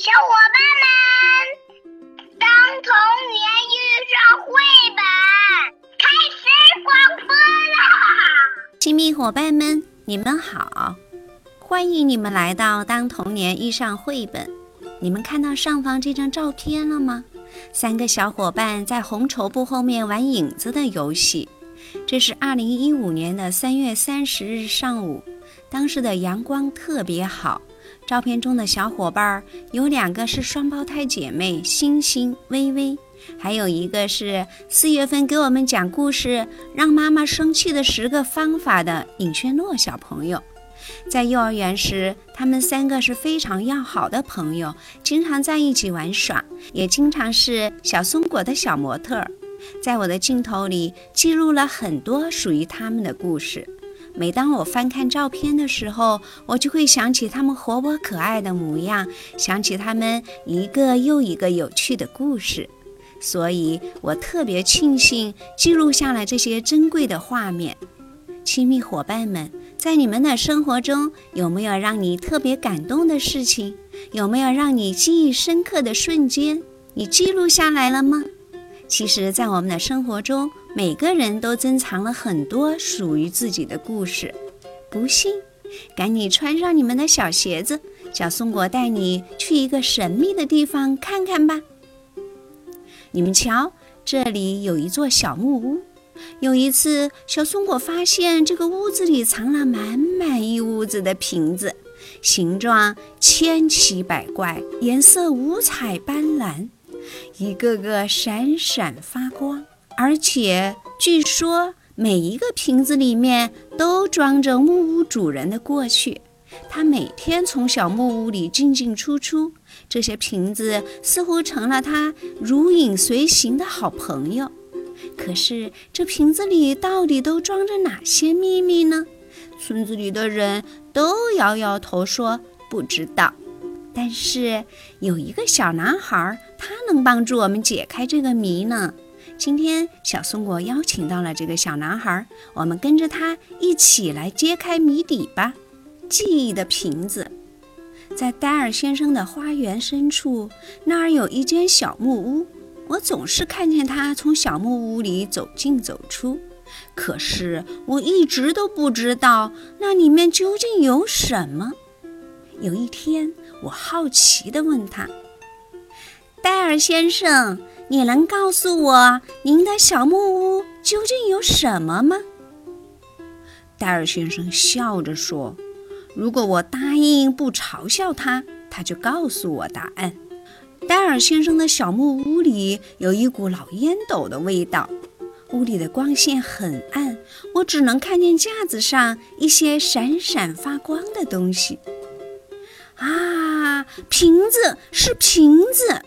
小伙伴们，当童年遇上绘本开始广播了。亲密伙伴们，你们好，欢迎你们来到当童年遇上绘本。你们看到上方这张照片了吗？3个小伙伴在红绸布后面玩影子的游戏。这是2015年的3月30日上午，当时的阳光特别好。照片中的小伙伴有2个是双胞胎姐妹星星、微微，还有一个是4月份给我们讲故事《让妈妈生气的10个方法》的尹轩诺小朋友。在幼儿园时，他们3个是非常要好的朋友，经常在一起玩耍，也经常是小松果的小模特。在我的镜头里记录了很多属于他们的故事。每当我翻看照片的时候，我就会想起他们活泼可爱的模样，想起他们一个又一个有趣的故事。所以我特别庆幸记录下来这些珍贵的画面。亲密伙伴们，在你们的生活中，有没有让你特别感动的事情？有没有让你记忆深刻的瞬间？你记录下来了吗？其实，在我们的生活中，每个人都珍藏了很多属于自己的故事。不信，赶紧穿上你们的小鞋子，小松果带你去一个神秘的地方看看吧。你们瞧，这里有一座小木屋。有一次，小松果发现这个屋子里藏了满满一屋子的瓶子，形状千奇百怪，颜色五彩斑斓，一个个闪闪发光。而且据说每一个瓶子里面都装着木屋主人的过去，他每天从小木屋里进进出出，这些瓶子似乎成了他如影随形的好朋友。可是这瓶子里到底都装着哪些秘密呢？村子里的人都摇摇头说不知道。但是有一个小男孩，他能帮助我们解开这个谜呢。今天小松果邀请到了这个小男孩，我们跟着他一起来揭开谜底吧。记忆的瓶子。在戴尔先生的花园深处，那儿有一间小木屋，我总是看见他从小木屋里走进走出，可是我一直都不知道那里面究竟有什么。有一天，我好奇地问他，戴尔先生，你能告诉我您的小木屋究竟有什么吗？戴尔先生笑着说，如果我答应不嘲笑他，他就告诉我答案。戴尔先生的小木屋里有一股老烟斗的味道，屋里的光线很暗，我只能看见架子上一些闪闪发光的东西。啊，瓶子是瓶子，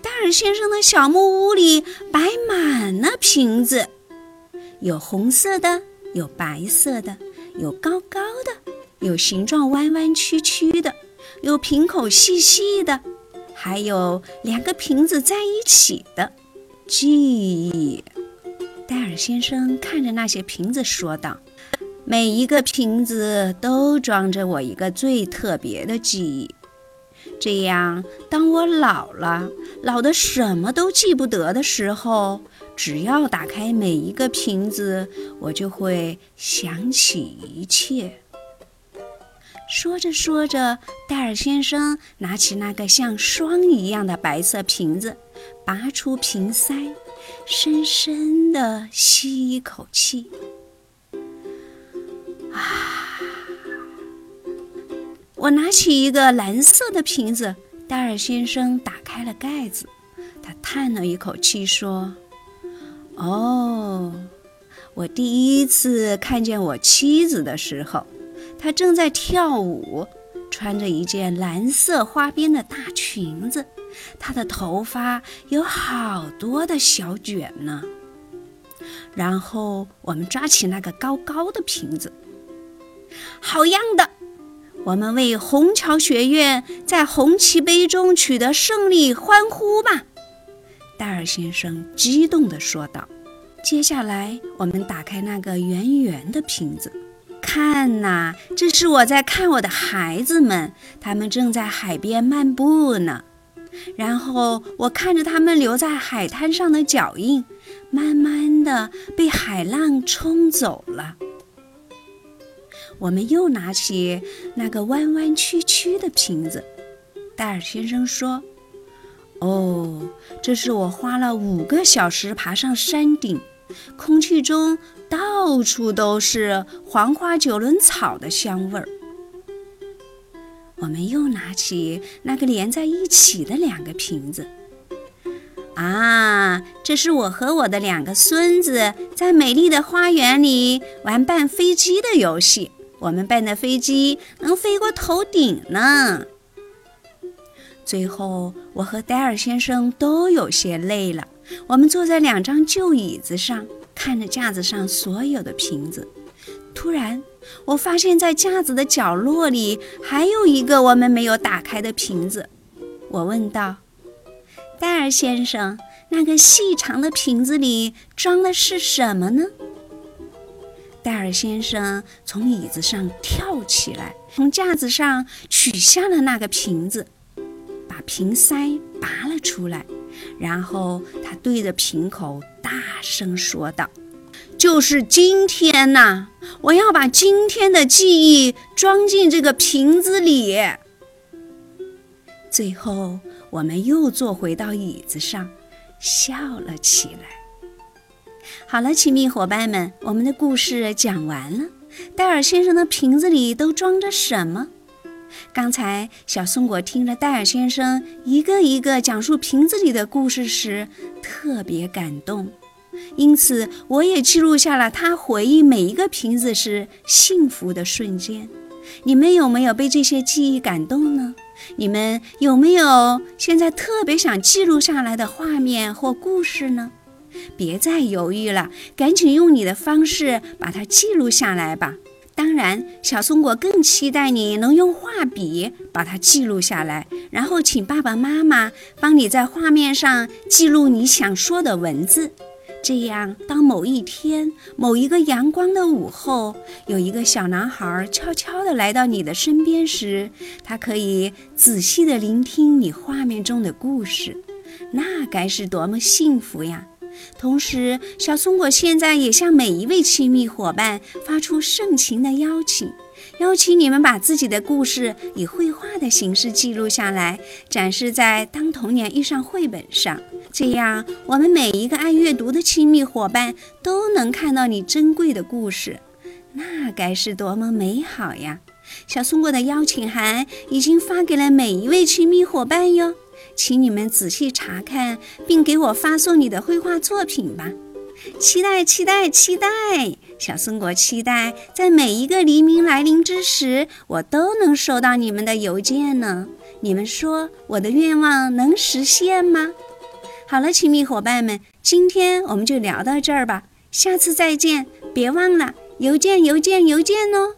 戴尔先生的小木屋里摆满了瓶子，有红色的，有白色的，有高高的，有形状弯弯曲曲的，有瓶口细细的，还有2个瓶子在一起的。记忆。戴尔先生看着那些瓶子说道，每一个瓶子都装着我一个最特别的记忆。这样，当我老了，老得什么都记不得的时候，只要打开每一个瓶子，我就会想起一切。说着说着，戴尔先生拿起那个像霜一样的白色瓶子，拔出瓶塞，深深地吸一口气。我拿起一个蓝色的瓶子，戴尔先生打开了盖子，他叹了一口气说，哦，我第一次看见我妻子的时候，她正在跳舞，穿着一件蓝色花边的大裙子，她的头发有好多的小卷呢。然后我们抓起那个高高的瓶子，好样的，我们为虹桥学院在红旗杯中取得胜利欢呼吧，戴尔先生激动地说道。接下来我们打开那个圆圆的瓶子，看呐，这是我在看我的孩子们，他们正在海边漫步呢。然后我看着它们留在海滩上的脚印，慢慢的被海浪冲走了。我们又拿起那个弯弯曲曲的瓶子，戴尔先生说，哦，这是我花了5个小时爬上山顶，空气中到处都是黄花九轮草的香味儿。我们又拿起那个连在一起的2个瓶子，啊，这是我和我的2个孙子在美丽的花园里玩扮飞机的游戏，我们扮的飞机能飞过头顶呢。最后我和戴尔先生都有些累了，我们坐在2张旧椅子上，看着架子上所有的瓶子。突然我发现在架子的角落里还有一个我们没有打开的瓶子。我问道，戴尔先生，那个细长的瓶子里装的是什么呢？戴尔先生从椅子上跳起来，从架子上取下了那个瓶子，把瓶塞拔了出来，然后他对着瓶口大声说道，就是今天呐，我要把今天的记忆装进这个瓶子里。最后我们又坐回到椅子上，笑了起来。好了，亲密伙伴们，我们的故事讲完了。戴尔先生的瓶子里都装着什么？刚才小松果听着戴尔先生一个一个讲述瓶子里的故事时特别感动，因此我也记录下了他回忆每一个瓶子时幸福的瞬间。你们有没有被这些记忆感动呢？你们有没有现在特别想记录下来的画面或故事呢？别再犹豫了，赶紧用你的方式把它记录下来吧。当然，小松果更期待你能用画笔把它记录下来，然后请爸爸妈妈帮你在画面上记录你想说的文字。这样，当某一天，某一个阳光的午后，有一个小男孩悄悄地来到你的身边时，他可以仔细地聆听你画面中的故事，那该是多么幸福呀！同时，小松果现在也向每一位亲密伙伴发出盛情的邀请，邀请你们把自己的故事以绘画的形式记录下来，展示在《当童年遇上绘本》上。这样，我们每一个爱阅读的亲密伙伴都能看到你珍贵的故事，那该是多么美好呀！小松果的邀请函已经发给了每一位亲密伙伴哟，请你们仔细查看，并给我发送你的绘画作品吧。期待期待期待，小松果期待在每一个黎明来临之时，我都能收到你们的邮件呢。你们说我的愿望能实现吗？好了，亲密伙伴们，今天我们就聊到这儿吧，下次再见，别忘了邮件哦。